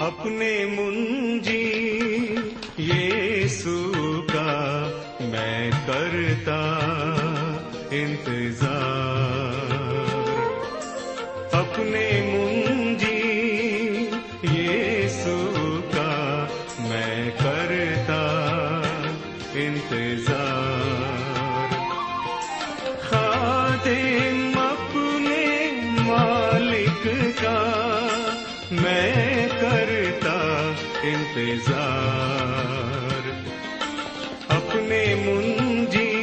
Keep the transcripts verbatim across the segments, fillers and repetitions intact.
اپنے منجی یسوع کا میں کرتا انتظار، اپنے منجی یسوع کا میں کرتا انتظار، خادم اپنے مالک کا میں کرتا انتظار، اپنے منجی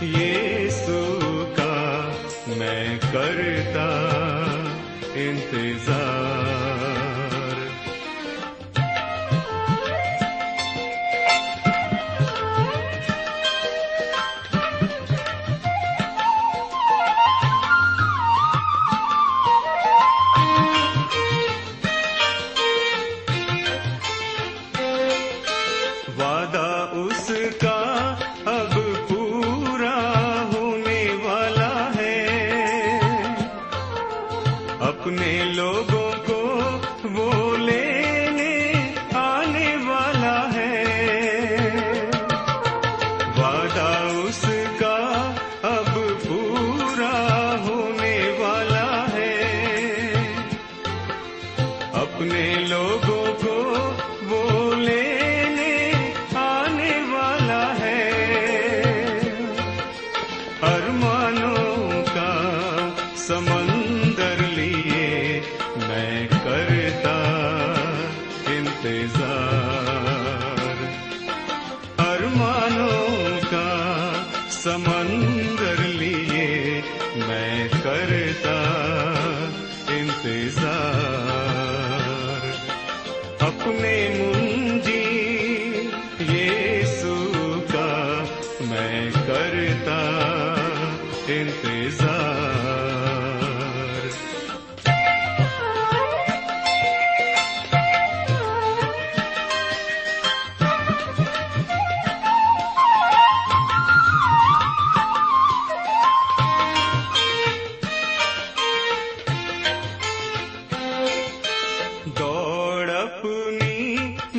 یسوع کا میں کرتا انتظار۔ وعدہ اس کا اب پورا ہونے والا ہے، اپنے لوگوں کو وہ لینے آنے والا ہے، وعدہ اس کا اب پورا ہونے والا ہے، اپنے لوگوں کو وہ لینے آنے والا ہے، ارمانوں کا سمندر لیے میں کرتا انتظار، ارمانوں کا سمندر لیے میں کرتا انتظار، اپنے منجی یسوع کا میں کرتا انتظار۔ دوڑ اپنی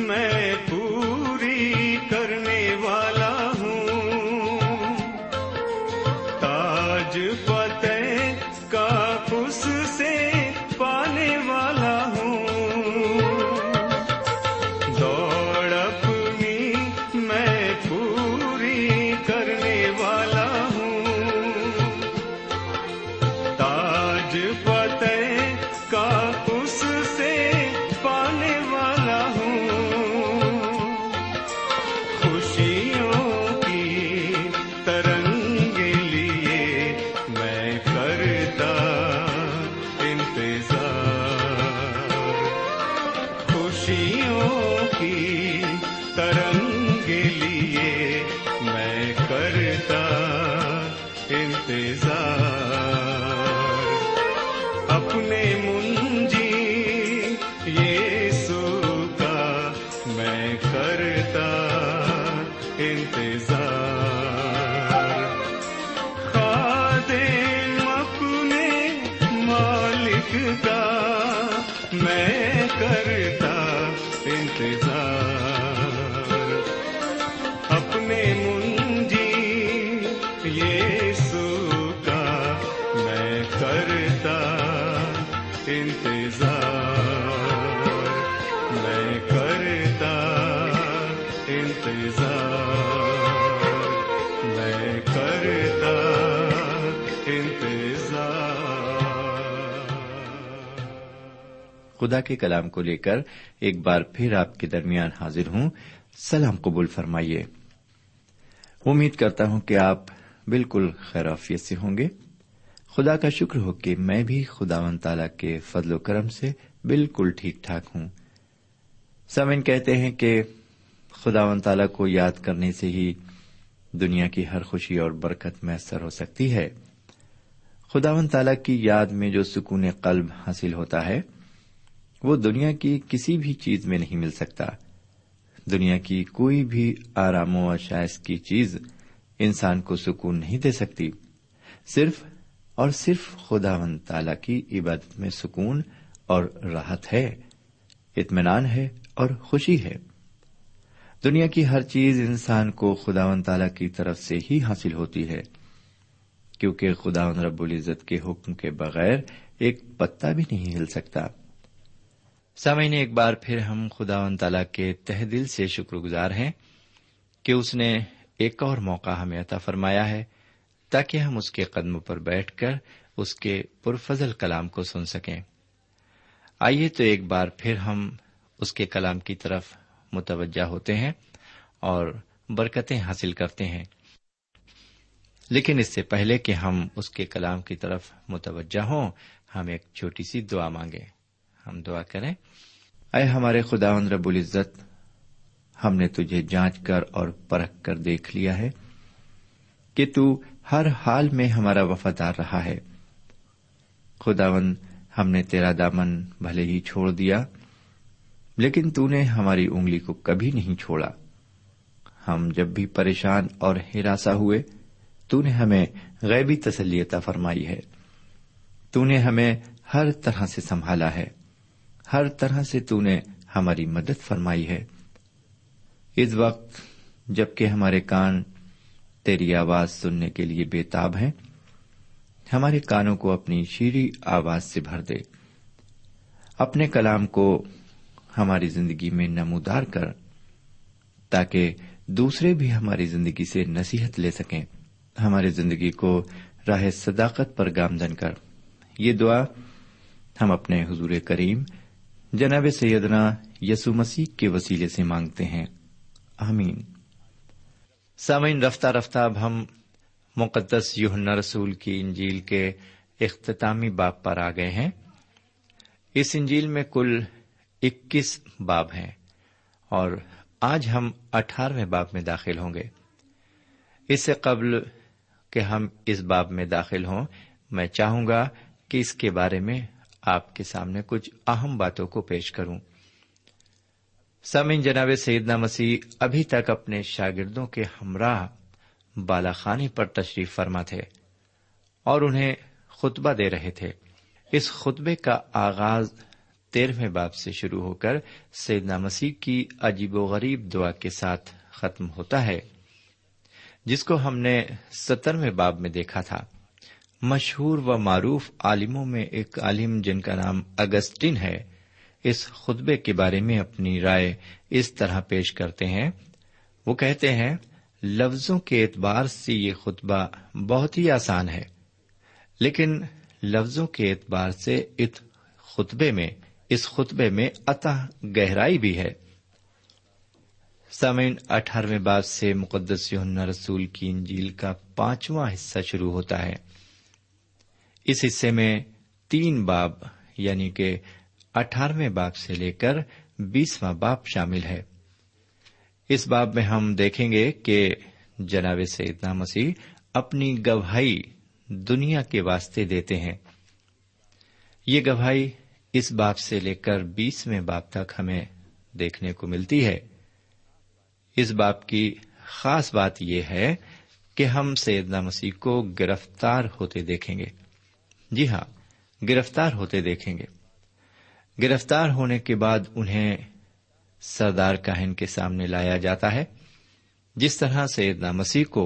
میں پوری کرنے والا ہوں، تاج فتح کا اس سے پانے والا ہوں، دوڑ اپنی میں پوری کرنے والا ہوں، تاج فتح کا اس سے پانے والا ہوں، خوشیوں کی ترنگ لیے میں کرتا انتظار، خوشیوں کی ترنگ لیے میں کرتا انتظار، اپنے منجی یسوع کا میں کرتا انتظار، خادم اپنے مالک کا میں کرتا انتظار اپنے منجی یسوع کا، میں کرتا انتظار، میں کرتا انتظار، میں کرتا انتظار۔ خدا کے کلام کو لے کر ایک بار پھر آپ کے درمیان حاضر ہوں، سلام قبول فرمائیے۔ امید کرتا ہوں کہ آپ بالکل خیریت سے ہوں گے۔ خدا کا شکر ہو کہ میں بھی خداوند تعالیٰ کے فضل و کرم سے بالکل ٹھیک ٹھاک ہوں۔ سامعین کہتے ہیں کہ خداوند تعالیٰ کو یاد کرنے سے ہی دنیا کی ہر خوشی اور برکت میسر ہو سکتی ہے۔ خداوند تعالیٰ کی یاد میں جو سکون قلب حاصل ہوتا ہے وہ دنیا کی کسی بھی چیز میں نہیں مل سکتا۔ دنیا کی کوئی بھی آرام و عشائش کی چیز انسان کو سکون نہیں دے سکتی۔ صرف اور صرف خداوند تعالیٰ کی عبادت میں سکون اور راحت ہے، اطمینان ہے اور خوشی ہے۔ دنیا کی ہر چیز انسان کو خداوند تعالیٰ کی طرف سے ہی حاصل ہوتی ہے، کیونکہ خداوند رب العزت کے حکم کے بغیر ایک پتا بھی نہیں ہل سکتا۔ سامعین، ایک بار پھر ہم خداوند تعالیٰ کے تہ دل سے شکر گزار ہیں کہ اس نے ایک اور موقع ہمیں عطا فرمایا ہے تاکہ ہم اس کے قدموں پر بیٹھ کر اس کے پرفضل کلام کو سن سکیں۔ آئیے تو ایک بار پھر ہم اس کے کلام کی طرف متوجہ ہوتے ہیں اور برکتیں حاصل کرتے ہیں، لیکن اس سے پہلے کہ ہم اس کے کلام کی طرف متوجہ ہوں، ہم ایک چھوٹی سی دعا مانگیں۔ ہم دعا کریں۔ اے ہمارے خداوند رب العزت، ہم نے تجھے جانچ کر اور پرکھ کر دیکھ لیا ہے کہ تو ہر حال میں ہمارا وفادار رہا ہے۔ خداوند، ہم نے تیرا دامن بھلے ہی چھوڑ دیا، لیکن تو نے ہماری انگلی کو کبھی نہیں چھوڑا۔ ہم جب بھی پریشان اور ہراساں ہوئے، تو نے ہمیں غیبی تسلی عطا فرمائی ہے۔ تو نے ہمیں ہر طرح سے سنبھالا ہے، ہر طرح سے تو نے ہماری مدد فرمائی ہے۔ اس وقت جبکہ ہمارے کان تیری آواز سننے کے لیے بےتاب ہیں، ہمارے کانوں کو اپنی شیریں آواز سے بھر دے، اپنے کلام کو ہماری زندگی میں نمودار کر تاکہ دوسرے بھی ہماری زندگی سے نصیحت لے سکیں۔ ہماری زندگی کو راہ صداقت پر گامزن کر۔ یہ دعا ہم اپنے حضور کریم جناب سیدنا یسوع مسیح کے وسیلے سے مانگتے ہیں، آمین۔ سامعین، رفتہ رفتہ اب ہم مقدس یوحنا رسول کی انجیل کے اختتامی باب پر آ گئے ہیں۔ اس انجیل میں کل اکیس باب ہیں اور آج ہم اٹھارہویں باب میں داخل ہوں گے۔ اس سے قبل کہ ہم اس باب میں داخل ہوں، میں چاہوں گا کہ اس کے بارے میں آپ کے سامنے کچھ اہم باتوں کو پیش کروں۔ سامعین، جناب سیدنا مسیح ابھی تک اپنے شاگردوں کے ہمراہ بالاخانے پر تشریف فرما تھے اور انہیں خطبہ دے رہے تھے۔ اس خطبے کا آغاز تیرہویں باب سے شروع ہو کر سیدنا مسیح کی عجیب و غریب دعا کے ساتھ ختم ہوتا ہے، جس کو ہم نے سترویں باب میں دیکھا تھا۔ مشہور و معروف عالموں میں ایک عالم جن کا نام اگستین ہے، اس خطبے کے بارے میں اپنی رائے اس طرح پیش کرتے ہیں۔ وہ کہتے ہیں، لفظوں کے اعتبار سے یہ خطبہ بہت ہی آسان ہے، لیکن لفظوں کے اعتبار سے اس خطبے میں اس خطبے میں عطا گہرائی بھی ہے۔ سامعین، اٹھارہویں باب سے مقدس یوحنا رسول کی انجیل کا پانچواں حصہ شروع ہوتا ہے۔ اس حصے میں تین باب یعنی کہ اٹھارہویں باب سے لے کر بیسواں باب شامل ہے۔ اس باب میں ہم دیکھیں گے کہ جناب سیدنا مسیح اپنی گواہی دنیا کے واسطے دیتے ہیں۔ یہ گواہی اس باب سے لے کر بیسویں باب تک ہمیں دیکھنے کو ملتی ہے۔ اس باب کی خاص بات یہ ہے کہ ہم سیدنا مسیح کو گرفتار ہوتے دیکھیں گے۔ جی ہاں، گرفتار ہوتے دیکھیں گے۔ گرفتار ہونے کے بعد انہیں سردار کاہن کے سامنے لایا جاتا ہے، جس طرح سیدنا مسیح کو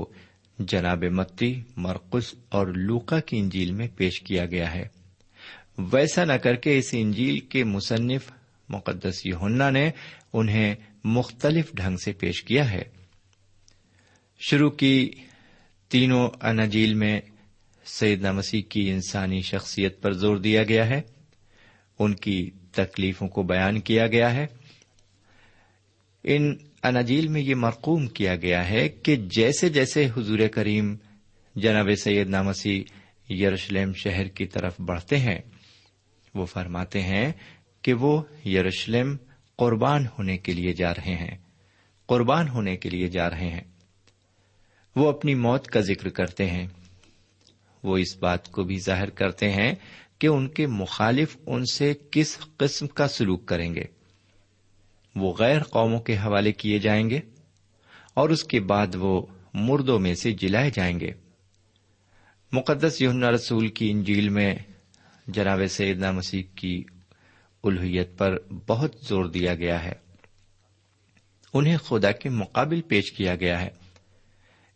جناب متی، مرقس اور لوکا کی انجیل میں پیش کیا گیا ہے، ویسا نہ کر کے اس انجیل کے مصنف مقدس یوحنا نے انہیں مختلف ڈھنگ سے پیش کیا ہے۔ شروع کی تینوں اناجیل میں سیدنا مسیح کی انسانی شخصیت پر زور دیا گیا ہے، ان کی تکلیفوں کو بیان کیا گیا ہے۔ ان اناجیل میں یہ مرقوم کیا گیا ہے کہ جیسے جیسے حضور کریم جناب سیدنا مسیح یروشلم شہر کی طرف بڑھتے ہیں، وہ فرماتے ہیں کہ وہ یروشلم قربان ہونے کے لیے جا رہے ہیں، قربان ہونے کے لیے جا رہے ہیں۔ وہ اپنی موت کا ذکر کرتے ہیں، وہ اس بات کو بھی ظاہر کرتے ہیں کہ ان کے مخالف ان سے کس قسم کا سلوک کریں گے، وہ غیر قوموں کے حوالے کیے جائیں گے اور اس کے بعد وہ مردوں میں سے جلائے جائیں گے۔ مقدس یوحنا رسول کی انجیل میں جناب سیدنا مسیح کی الوہیت پر بہت زور دیا گیا ہے، انہیں خدا کے مقابل پیش کیا گیا ہے۔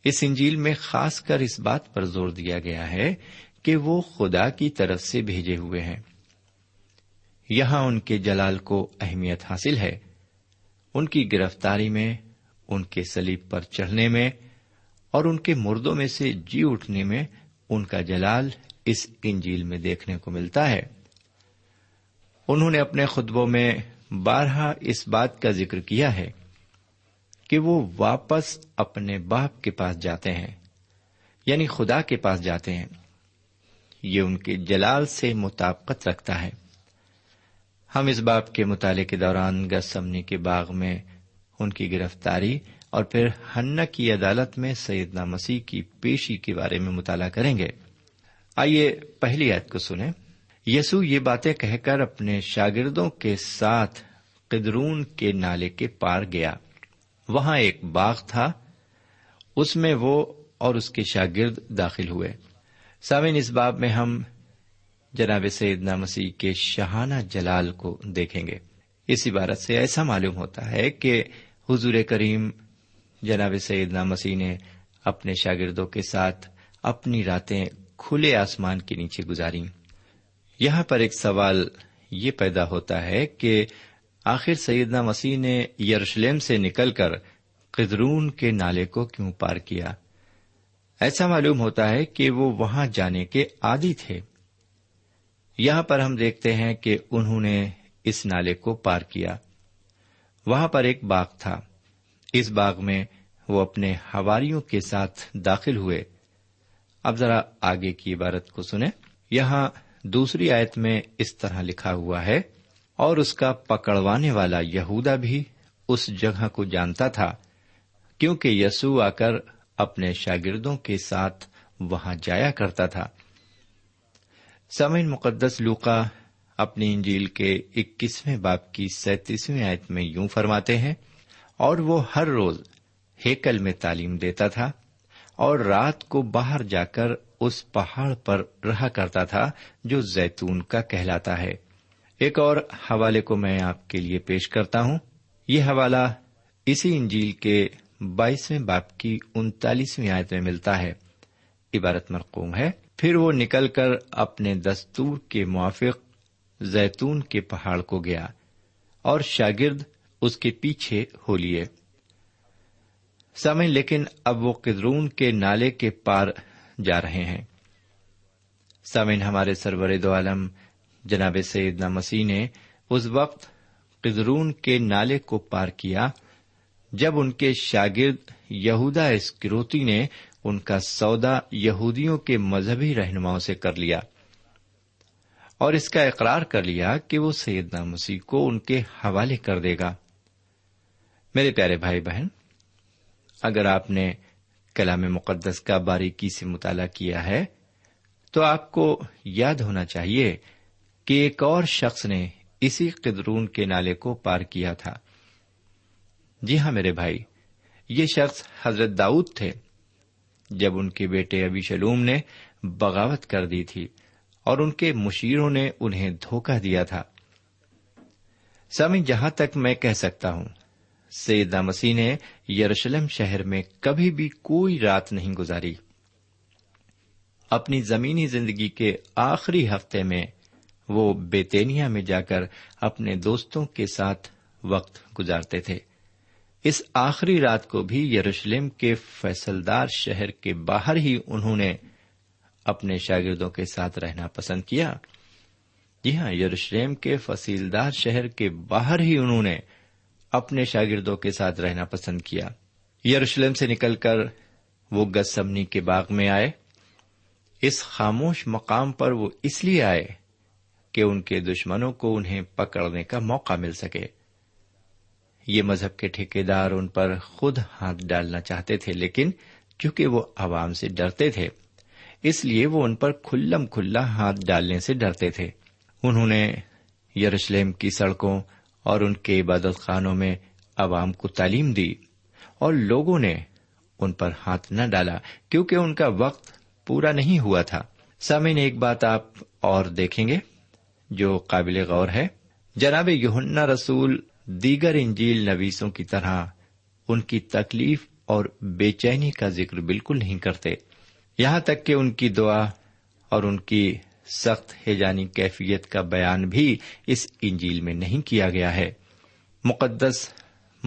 اس انجیل میں خاص کر اس بات پر زور دیا گیا ہے کہ وہ خدا کی طرف سے بھیجے ہوئے ہیں، یہاں ان کے جلال کو اہمیت حاصل ہے۔ ان کی گرفتاری میں، ان کے صلیب پر چڑھنے میں اور ان کے مردوں میں سے جی اٹھنے میں ان کا جلال اس انجیل میں دیکھنے کو ملتا ہے۔ انہوں نے اپنے خطبوں میں بارہا اس بات کا ذکر کیا ہے کہ وہ واپس اپنے باپ کے پاس جاتے ہیں، یعنی خدا کے پاس جاتے ہیں۔ یہ ان کے جلال سے مطابقت رکھتا ہے۔ ہم اس باب کے مطالعے کے دوران گتسمنی کے باغ میں ان کی گرفتاری اور پھر حنا کی عدالت میں سیدنا مسیح کی پیشی کے بارے میں مطالعہ کریں گے۔ آئیے پہلی آیت کو سنیں۔ یسوع یہ باتیں کہہ کر اپنے شاگردوں کے ساتھ قدرون کے نالے کے پار گیا۔ وہاں ایک باغ تھا، اس میں وہ اور اس کے شاگرد داخل ہوئے۔ سامعین، اس باب میں ہم جناب سیدنا مسیح کے شاہانہ جلال کو دیکھیں گے۔ اس عبارت سے ایسا معلوم ہوتا ہے کہ حضور کریم جناب سیدنا مسیح نے اپنے شاگردوں کے ساتھ اپنی راتیں کھلے آسمان کے نیچے گزاریں۔ یہاں پر ایک سوال یہ پیدا ہوتا ہے کہ آخر سیدنا مسیح نے یروشلم سے نکل کر قدرون کے نالے کو کیوں پار کیا؟ ایسا معلوم ہوتا ہے کہ وہ وہاں جانے کے عادی تھے۔ یہاں پر ہم دیکھتے ہیں کہ انہوں نے اس نالے کو پار کیا۔ وہاں پر ایک باغ تھا، اس باغ میں وہ اپنے حواریوں کے ساتھ داخل ہوئے۔ اب ذرا آگے کی عبارت کو سنیں۔ یہاں دوسری آیت میں اس طرح لکھا ہوا ہے، اور اس کا پکڑوانے والا یہودا بھی اس جگہ کو جانتا تھا، کیونکہ یسوع آ کر اپنے شاگردوں کے ساتھ وہاں جایا کرتا تھا۔ سامعین، مقدس لوقا اپنی انجیل کے اکیسویں باب کی سینتیسویں آیت میں یوں فرماتے ہیں، اور وہ ہر روز ہیکل میں تعلیم دیتا تھا اور رات کو باہر جا کر اس پہاڑ پر رہا کرتا تھا جو زیتون کا کہلاتا ہے۔ ایک اور حوالے کو میں آپ کے لیے پیش کرتا ہوں۔ یہ حوالہ اسی انجیل کے بائیسویں باب کی انتالیسویں آیت میں ملتا ہے۔ عبارت مرقوم ہے، پھر وہ نکل کر اپنے دستور کے موافق زیتون کے پہاڑ کو گیا اور شاگرد اس کے پیچھے ہو لیے۔ سامعین، لیکن اب وہ قدرون کے نالے کے پار جا رہے ہیں۔ سامعین، ہمارے سرور دو عالم جناب سیدنا مسیح نے اس وقت قدرون کے نالے کو پار کیا جب ان کے شاگرد یہودا اسکروتی نے ان کا سودا یہودیوں کے مذہبی رہنماؤں سے کر لیا اور اس کا اقرار کر لیا کہ وہ سیدنا مسیح کو ان کے حوالے کر دے گا۔ میرے پیارے بھائی بہن، اگر آپ نے کلام مقدس کا باریکی سے مطالعہ کیا ہے تو آپ کو یاد ہونا چاہیے کہ ایک اور شخص نے اسی قدرون کے نالے کو پار کیا تھا۔ جی ہاں میرے بھائی، یہ شخص حضرت داؤد تھے، جب ان کے بیٹے ابی شلوم نے بغاوت کر دی تھی اور ان کے مشیروں نے انہیں دھوکہ دیا تھا۔ سامنے جہاں تک میں کہہ سکتا ہوں، سیدنا مسیح نے یروشلم شہر میں کبھی بھی کوئی رات نہیں گزاری۔ اپنی زمینی زندگی کے آخری ہفتے میں وہ بیتینیا میں جا کر اپنے دوستوں کے ساتھ وقت گزارتے تھے۔ اس آخری رات کو بھی یروشلم کے فیصل دار شہر کے باہر ہی انہوں نے اپنے شاگردوں کے ساتھ رہنا پسند کیا۔ جی ہاں، یروشلم کے فصیل دار شہر کے باہر ہی انہوں نے اپنے شاگردوں کے ساتھ رہنا پسند کیا۔ یروشلم سے نکل کر وہ گتسمنی کے باغ میں آئے۔ اس خاموش مقام پر وہ اس لیے آئے کہ ان کے دشمنوں کو انہیں پکڑنے کا موقع مل سکے۔ یہ مذہب کے ٹھیکیدار ان پر خود ہاتھ ڈالنا چاہتے تھے، لیکن چونکہ وہ عوام سے ڈرتے تھے اس لیے وہ ان پر کھلم کھلا ہاتھ ڈالنے سے ڈرتے تھے۔ انہوں نے یروشلم کی سڑکوں اور ان کے عبادت خانوں میں عوام کو تعلیم دی، اور لوگوں نے ان پر ہاتھ نہ ڈالا کیونکہ ان کا وقت پورا نہیں ہوا تھا۔ سامعین، ایک بات آپ اور دیکھیں گے جو قابل غور ہے۔ جناب یوحنا رسول دیگر انجیل نویسوں کی طرح ان کی تکلیف اور بے چینی کا ذکر بالکل نہیں کرتے، یہاں تک کہ ان کی دعا اور ان کی سخت ہیجانی کیفیت کا بیان بھی اس انجیل میں نہیں کیا گیا ہے۔ مقدس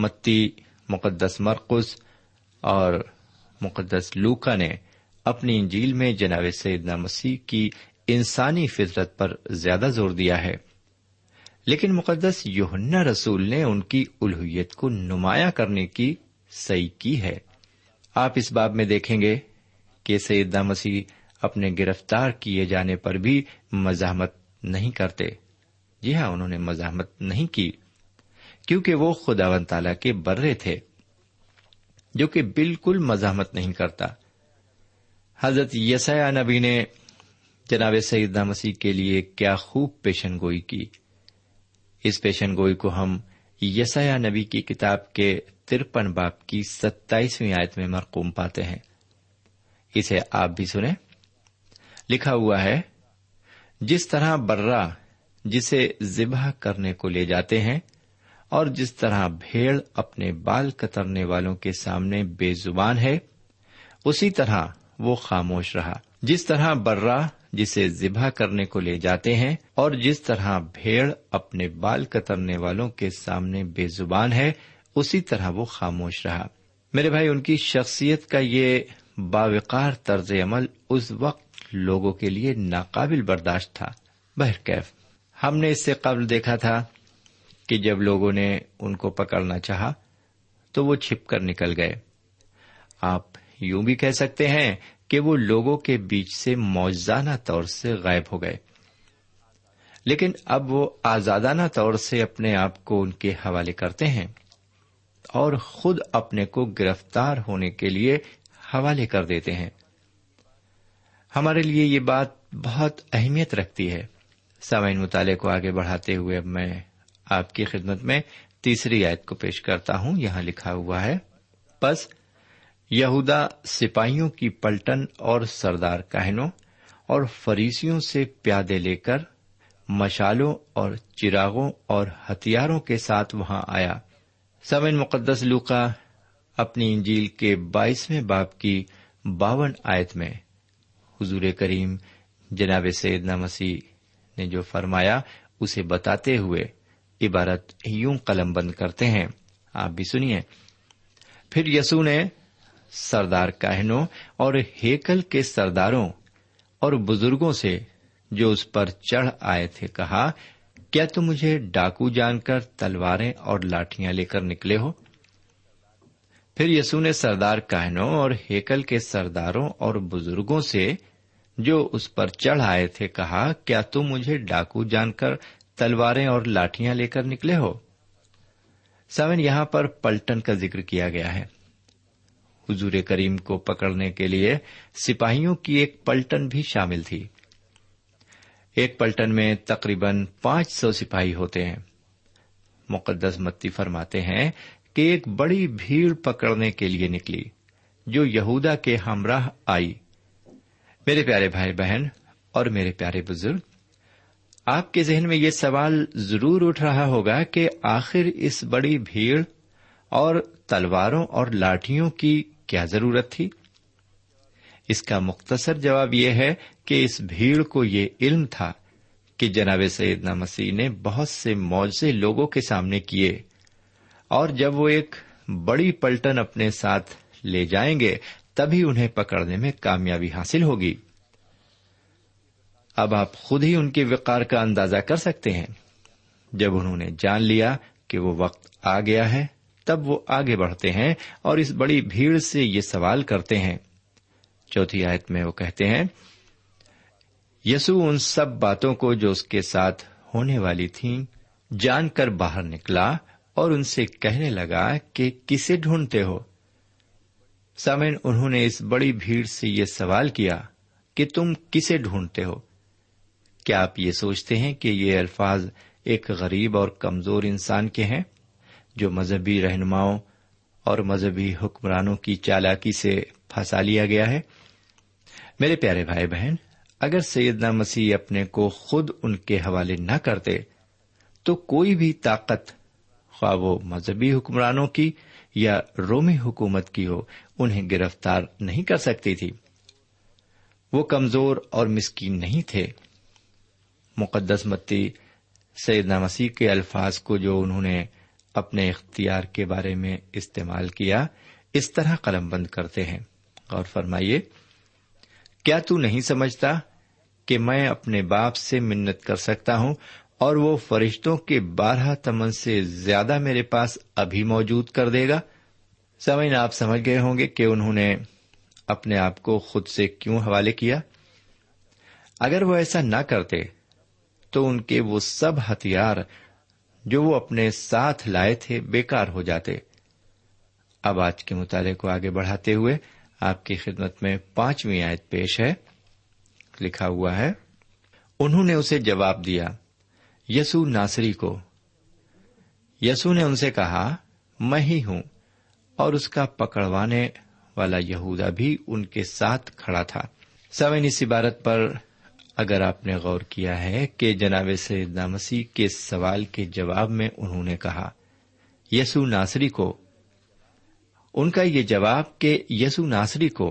متی، مقدس مرقس اور مقدس لوکا نے اپنی انجیل میں جناب سیدنا مسیح کی انسانی فطرت پر زیادہ زور دیا ہے، لیکن مقدس یوحنا رسول نے ان کی الوہیت کو نمایاں کرنے کی سعی کی ہے۔ آپ اس باب میں دیکھیں گے کہ سیدنا مسیح اپنے گرفتار کیے جانے پر بھی مزاحمت نہیں کرتے۔ جی ہاں، انہوں نے مزاحمت نہیں کی کیونکہ وہ خداوند تعالیٰ کے برے تھے، جو کہ بالکل مزاحمت نہیں کرتا۔ حضرت یسعیاہ نبی نے جناب سیدنا مسیح کے لیے کیا خوب پیشن گوئی کی۔ اس پیشن گوئی کو ہم یسعیاہ نبی کی کتاب کے ترپن باب کی ستائیسویں آیت میں مرقوم پاتے ہیں۔ اسے آپ بھی سنیں۔ لکھا ہوا ہے، جس طرح برہ جسے ذبح کرنے کو لے جاتے ہیں اور جس طرح بھیڑ اپنے بال کترنے والوں کے سامنے بے زبان ہے، اسی طرح وہ خاموش رہا۔ جس طرح برہ جسے ذبح کرنے کو لے جاتے ہیں اور جس طرح بھیڑ اپنے بال کترنے والوں کے سامنے بے زبان ہے، اسی طرح وہ خاموش رہا۔ میرے بھائی، ان کی شخصیت کا یہ باوقار طرز عمل اس وقت لوگوں کے لیے ناقابل برداشت تھا۔ بہرکیف، ہم نے اس سے قبل دیکھا تھا کہ جب لوگوں نے ان کو پکڑنا چاہا تو وہ چھپ کر نکل گئے۔ آپ یوں بھی کہہ سکتے ہیں کہ وہ لوگوں کے بیچ سے معجزانہ طور سے غائب ہو گئے، لیکن اب وہ آزادانہ طور سے اپنے آپ کو ان کے حوالے کرتے ہیں اور خود اپنے کو گرفتار ہونے کے لیے حوالے کر دیتے ہیں۔ ہمارے لیے یہ بات بہت اہمیت رکھتی ہے۔ سامعین، مطالعے کو آگے بڑھاتے ہوئے اب میں آپ کی خدمت میں تیسری آیت کو پیش کرتا ہوں۔ یہاں لکھا ہوا ہے، پس یہودا سپاہیوں کی پلٹن اور سردار کاہنوں اور فریسیوں سے پیادے لے کر مشالوں اور چراغوں اور ہتھیاروں کے ساتھ وہاں آیا۔ سامعین، مقدس لوقا اپنی انجیل کے بائیسویں باب کی باون آیت میں حضور کریم جناب سیدنا مسیح نے جو فرمایا اسے بتاتے ہوئے عبارت یوں قلم بند کرتے ہیں، آپ بھی سنیے۔ پھر یسوع نے سردار کاہنوں اور ہیکل کے سرداروں اور بزرگوں سے جو اس پر چڑھ آئے تھے کہا، کیا تم مجھے ڈاکو جان کر تلواریں اور لاٹھیاں لے کر نکلے ہو؟ پھر یسوع نے سردار کاہنوں اور ہیکل کے سرداروں اور بزرگوں سے جو اس پر چڑھ آئے تھے کہا، کیا تم مجھے ڈاکو جان کر تلواریں اور لاٹھیاں لے کر نکلے ہو؟ سامن، یہاں پر پلٹن کا ذکر کیا گیا ہے۔ حضور کریم کو پکڑنے کے لیے سپاہیوں کی ایک پلٹن بھی شامل تھی۔ ایک پلٹن میں تقریباً پانچ سو سپاہی ہوتے ہیں۔ مقدس متی فرماتے ہیں کہ ایک بڑی بھیڑ پکڑنے کے لیے نکلی جو یہودا کے ہمراہ آئی۔ میرے پیارے بھائی بہن اور میرے پیارے بزرگ، آپ کے ذہن میں یہ سوال ضرور اٹھ رہا ہوگا کہ آخر اس بڑی بھیڑ اور تلواروں اور لاٹھیوں کی کیا ضرورت تھی؟ اس کا مختصر جواب یہ ہے کہ اس بھیڑ کو یہ علم تھا کہ جناب سیدنا مسیح نے بہت سے معجزے لوگوں کے سامنے کیے، اور جب وہ ایک بڑی پلٹن اپنے ساتھ لے جائیں گے تبھی انہیں پکڑنے میں کامیابی حاصل ہوگی۔ اب آپ خود ہی ان کے وقار کا اندازہ کر سکتے ہیں۔ جب انہوں نے جان لیا کہ وہ وقت آ گیا ہے تب وہ آگے بڑھتے ہیں اور اس بڑی بھیڑ سے یہ سوال کرتے ہیں۔ چوتھی آیت میں وہ کہتے ہیں، یسوع ان سب باتوں کو جو اس کے ساتھ ہونے والی تھیں جان کر باہر نکلا اور ان سے کہنے لگا کہ کسے ڈھونڈتے ہو؟ سامعین، انہوں نے اس بڑی بھیڑ سے یہ سوال کیا کہ تم کسے ڈھونڈتے ہو؟ کیا آپ یہ سوچتے ہیں کہ یہ الفاظ ایک غریب اور کمزور انسان کے ہیں جو مذہبی رہنماؤں اور مذہبی حکمرانوں کی چالاکی سے پھنسا لیا گیا ہے؟ میرے پیارے بھائی بہن، اگر سیدنا مسیح اپنے کو خود ان کے حوالے نہ کرتے تو کوئی بھی طاقت، خواہ وہ مذہبی حکمرانوں کی یا رومی حکومت کی ہو، انہیں گرفتار نہیں کر سکتی تھی۔ وہ کمزور اور مسکین نہیں تھے۔ مقدس متی سیدنا مسیح کے الفاظ کو جو انہوں نے اپنے اختیار کے بارے میں استعمال کیا اس طرح قلم بند کرتے ہیں، اور فرمائیے، کیا تو نہیں سمجھتا کہ میں اپنے باپ سے منت کر سکتا ہوں اور وہ فرشتوں کے بارہ تمن سے زیادہ میرے پاس ابھی موجود کر دے گا؟ سامعین، آپ سمجھ گئے ہوں گے کہ انہوں نے اپنے آپ کو خود سے کیوں حوالے کیا۔ اگر وہ ایسا نہ کرتے تو ان کے وہ سب ہتھیار جو وہ اپنے ساتھ لائے تھے بیکار ہو جاتے۔ اب آج کے مطالعے کو آگے بڑھاتے ہوئے آپ کی خدمت میں پانچویں آیت پیش ہے۔ لکھا ہوا ہے، انہوں نے اسے جواب دیا، یسوع ناصری کو۔ یسوع نے ان سے کہا، میں ہی ہوں، اور اس کا پکڑوانے والا یہودا بھی ان کے ساتھ کھڑا تھا۔ سامعین، اس عبارت پر اگر آپ نے غور کیا ہے کہ جناب سیدنا مسیح کے سوال کے جواب میں انہوں نے کہا یسوع ناصری کو، ان کا یہ جواب کہ یسوع ناصری کو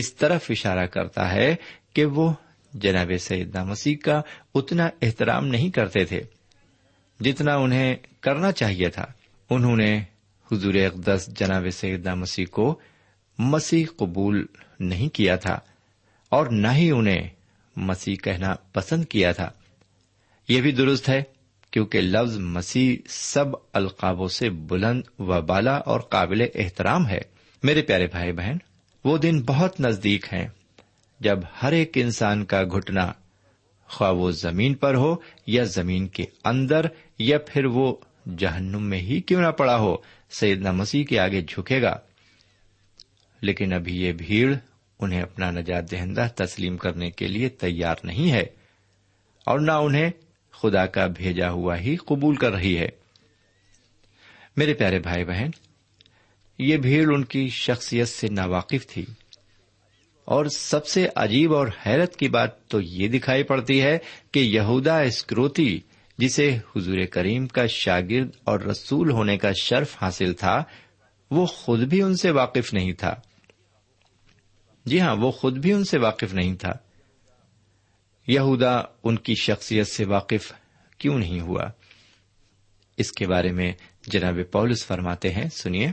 اس طرف اشارہ کرتا ہے کہ وہ جناب سیدنا مسیح کا اتنا احترام نہیں کرتے تھے جتنا انہیں کرنا چاہیے تھا۔ انہوں نے حضور اقدس جناب سیدنا مسیح کو مسیح قبول نہیں کیا تھا اور نہ ہی انہیں مسیح کہنا پسند کیا تھا۔ یہ بھی درست ہے کیونکہ لفظ مسیح سب القابوں سے بلند و بالا اور قابل احترام ہے۔ میرے پیارے بھائی بہن، وہ دن بہت نزدیک ہیں جب ہر ایک انسان کا گھٹنا، خواہ وہ زمین پر ہو یا زمین کے اندر یا پھر وہ جہنم میں ہی کیوں نہ پڑا ہو، سیدنا مسیح کے آگے جھکے گا۔ لیکن ابھی یہ بھیڑ انہیں اپنا نجات دہندہ تسلیم کرنے کے لیے تیار نہیں ہے اور نہ انہیں خدا کا بھیجا ہوا ہی قبول کر رہی ہے۔ میرے پیارے بھائی بہن، یہ بھیڑ ان کی شخصیت سے ناواقف تھی، اور سب سے عجیب اور حیرت کی بات تو یہ دکھائی پڑتی ہے کہ یہودا اسکروتی، جسے حضور کریم کا شاگرد اور رسول ہونے کا شرف حاصل تھا، وہ خود بھی ان سے واقف نہیں تھا۔ جی ہاں، وہ خود بھی ان سے واقف نہیں تھا۔ یہودا ان کی شخصیت سے واقف کیوں نہیں ہوا؟ اس کے بارے میں جناب پولس فرماتے ہیں، سنیے،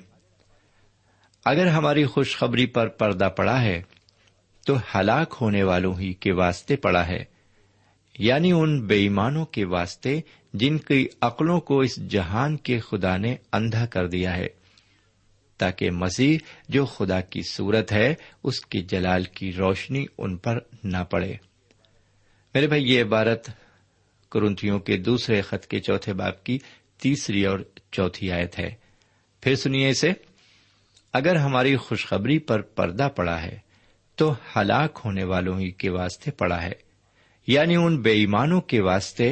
اگر ہماری خوشخبری پر پردہ پڑا ہے تو ہلاک ہونے والوں ہی کے واسطے پڑا ہے، یعنی ان بے ایمانوں کے واسطے جن کی عقلوں کو اس جہان کے خدا نے اندھا کر دیا ہے، تاکہ مسیح جو خدا کی صورت ہے اس کے جلال کی روشنی ان پر نہ پڑے۔ میرے بھائی، یہ عبارت کرنتھیوں کے دوسرے خط کے چوتھے باب کی تیسری اور چوتھی آیت ہے۔ پھر سنیے اسے، اگر ہماری خوشخبری پر پردہ پڑا ہے تو ہلاک ہونے والوں ہی کے واسطے پڑا ہے، یعنی ان بے ایمانوں کے واسطے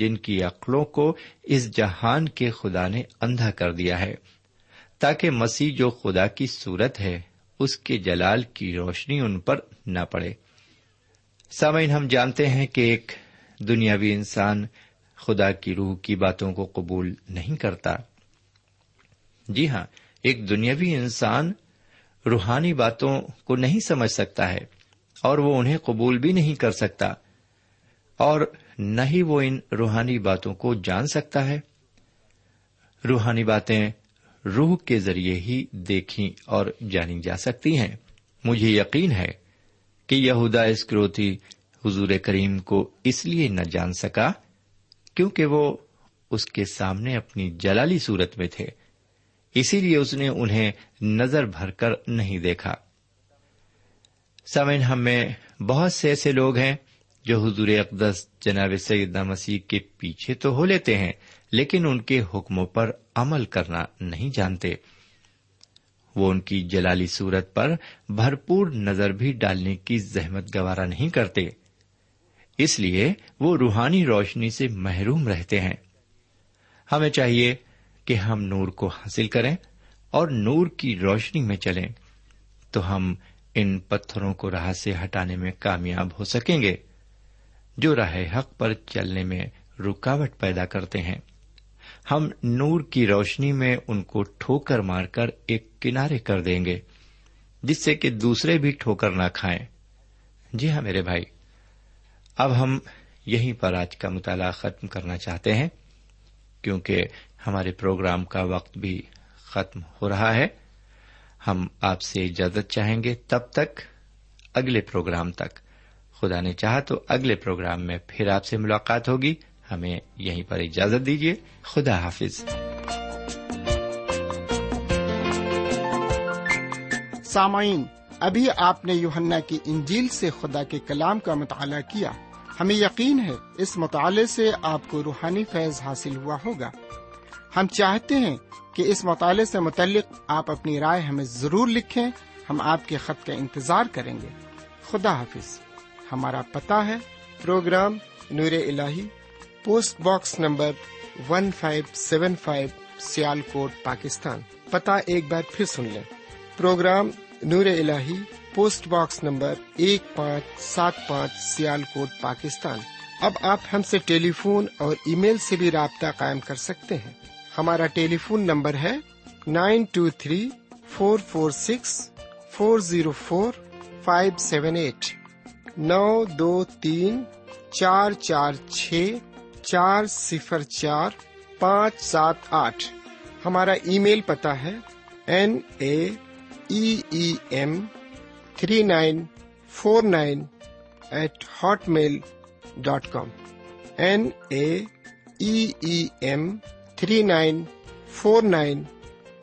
جن کی عقلوں کو اس جہان کے خدا نے اندھا کر دیا ہے، تاکہ مسیح جو خدا کی صورت ہے اس کے جلال کی روشنی ان پر نہ پڑے۔ سامعین، ہم جانتے ہیں کہ ایک دنیاوی انسان خدا کی روح کی باتوں کو قبول نہیں کرتا۔ جی ہاں، ایک دنیاوی انسان روحانی باتوں کو نہیں سمجھ سکتا ہے اور وہ انہیں قبول بھی نہیں کر سکتا، اور نہ ہی وہ ان روحانی باتوں کو جان سکتا ہے۔ روحانی باتیں روح کے ذریعے ہی دیکھی اور جانی جا سکتی ہیں۔ مجھے یقین ہے کہ یہودا اسکریوتی حضور کریم کو اس لیے نہ جان سکا کیونکہ وہ اس کے سامنے اپنی جلالی صورت میں تھے، اسی لیے اس نے انہیں نظر بھر کر نہیں دیکھا۔ سامعین، ہم میں بہت سے ایسے لوگ ہیں جو حضور اقدس جناب سیدنا مسیح کے پیچھے تو ہو لیتے ہیں لیکن ان کے حکموں پر عمل کرنا نہیں جانتے۔ وہ ان کی جلالی صورت پر بھرپور نظر بھی ڈالنے کی زحمت گوارا نہیں کرتے، اس لیے وہ روحانی روشنی سے محروم رہتے ہیں۔ ہمیں چاہیے کہ ہم نور کو حاصل کریں اور نور کی روشنی میں چلیں، تو ہم ان پتھروں کو راہ سے ہٹانے میں کامیاب ہو سکیں گے جو راہ حق پر چلنے میں رکاوٹ پیدا کرتے ہیں۔ ہم نور کی روشنی میں ان کو ٹھوکر مار کر ایک کنارے کر دیں گے، جس سے کہ دوسرے بھی ٹھوکر نہ کھائیں۔ جی ہاں میرے بھائی، اب ہم یہیں پر آج کا مطالعہ ختم کرنا چاہتے ہیں، کیونکہ ہمارے پروگرام کا وقت بھی ختم ہو رہا ہے۔ ہم آپ سے اجازت چاہیں گے تب تک اگلے پروگرام تک۔ خدا نے چاہا تو اگلے پروگرام میں پھر آپ سے ملاقات ہوگی۔ ہمیں یہیں پر اجازت دیجیے، خدا حافظ۔ سامعین، ابھی آپ نے یوحنا کی انجیل سے خدا کے کلام کا مطالعہ کیا۔ ہمیں یقین ہے اس مطالعے سے آپ کو روحانی فیض حاصل ہوا ہوگا۔ ہم چاہتے ہیں کہ اس مطالعے سے متعلق آپ اپنی رائے ہمیں ضرور لکھیں، ہم آپ کے خط کا انتظار کریں گے۔ خدا حافظ۔ ہمارا پتہ ہے پروگرام نور الہی، post box number one five seven five, Sialkot, Pakistan. پتہ ایک بار پھر سن لیں، پروگرام نور الہی، پوسٹ باکس نمبر ایک پانچ سات پانچ، سیال کوٹ، پاکستان۔ اب آپ ہم سے ٹیلی فون اور ای میل سے بھی رابطہ قائم کر سکتے ہیں۔ ہمارا ٹیلی فون نمبر ہے nine two three four four six four zero four five seven eight, نو دو تین چار چار چھ چار صفر چار پانچ سات آٹھ۔ ہمارا ای میل پتہ ہے N A E M three nine four nine eight hotmail dot com, N A E M three nine four nine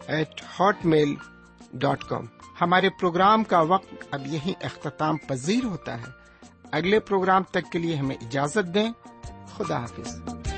eight hotmail dot com. ہمارے پروگرام کا وقت اب یہیں اختتام پذیر ہوتا ہے۔ اگلے پروگرام تک کے لیے ہمیں اجازت دیں، خدا حافظ۔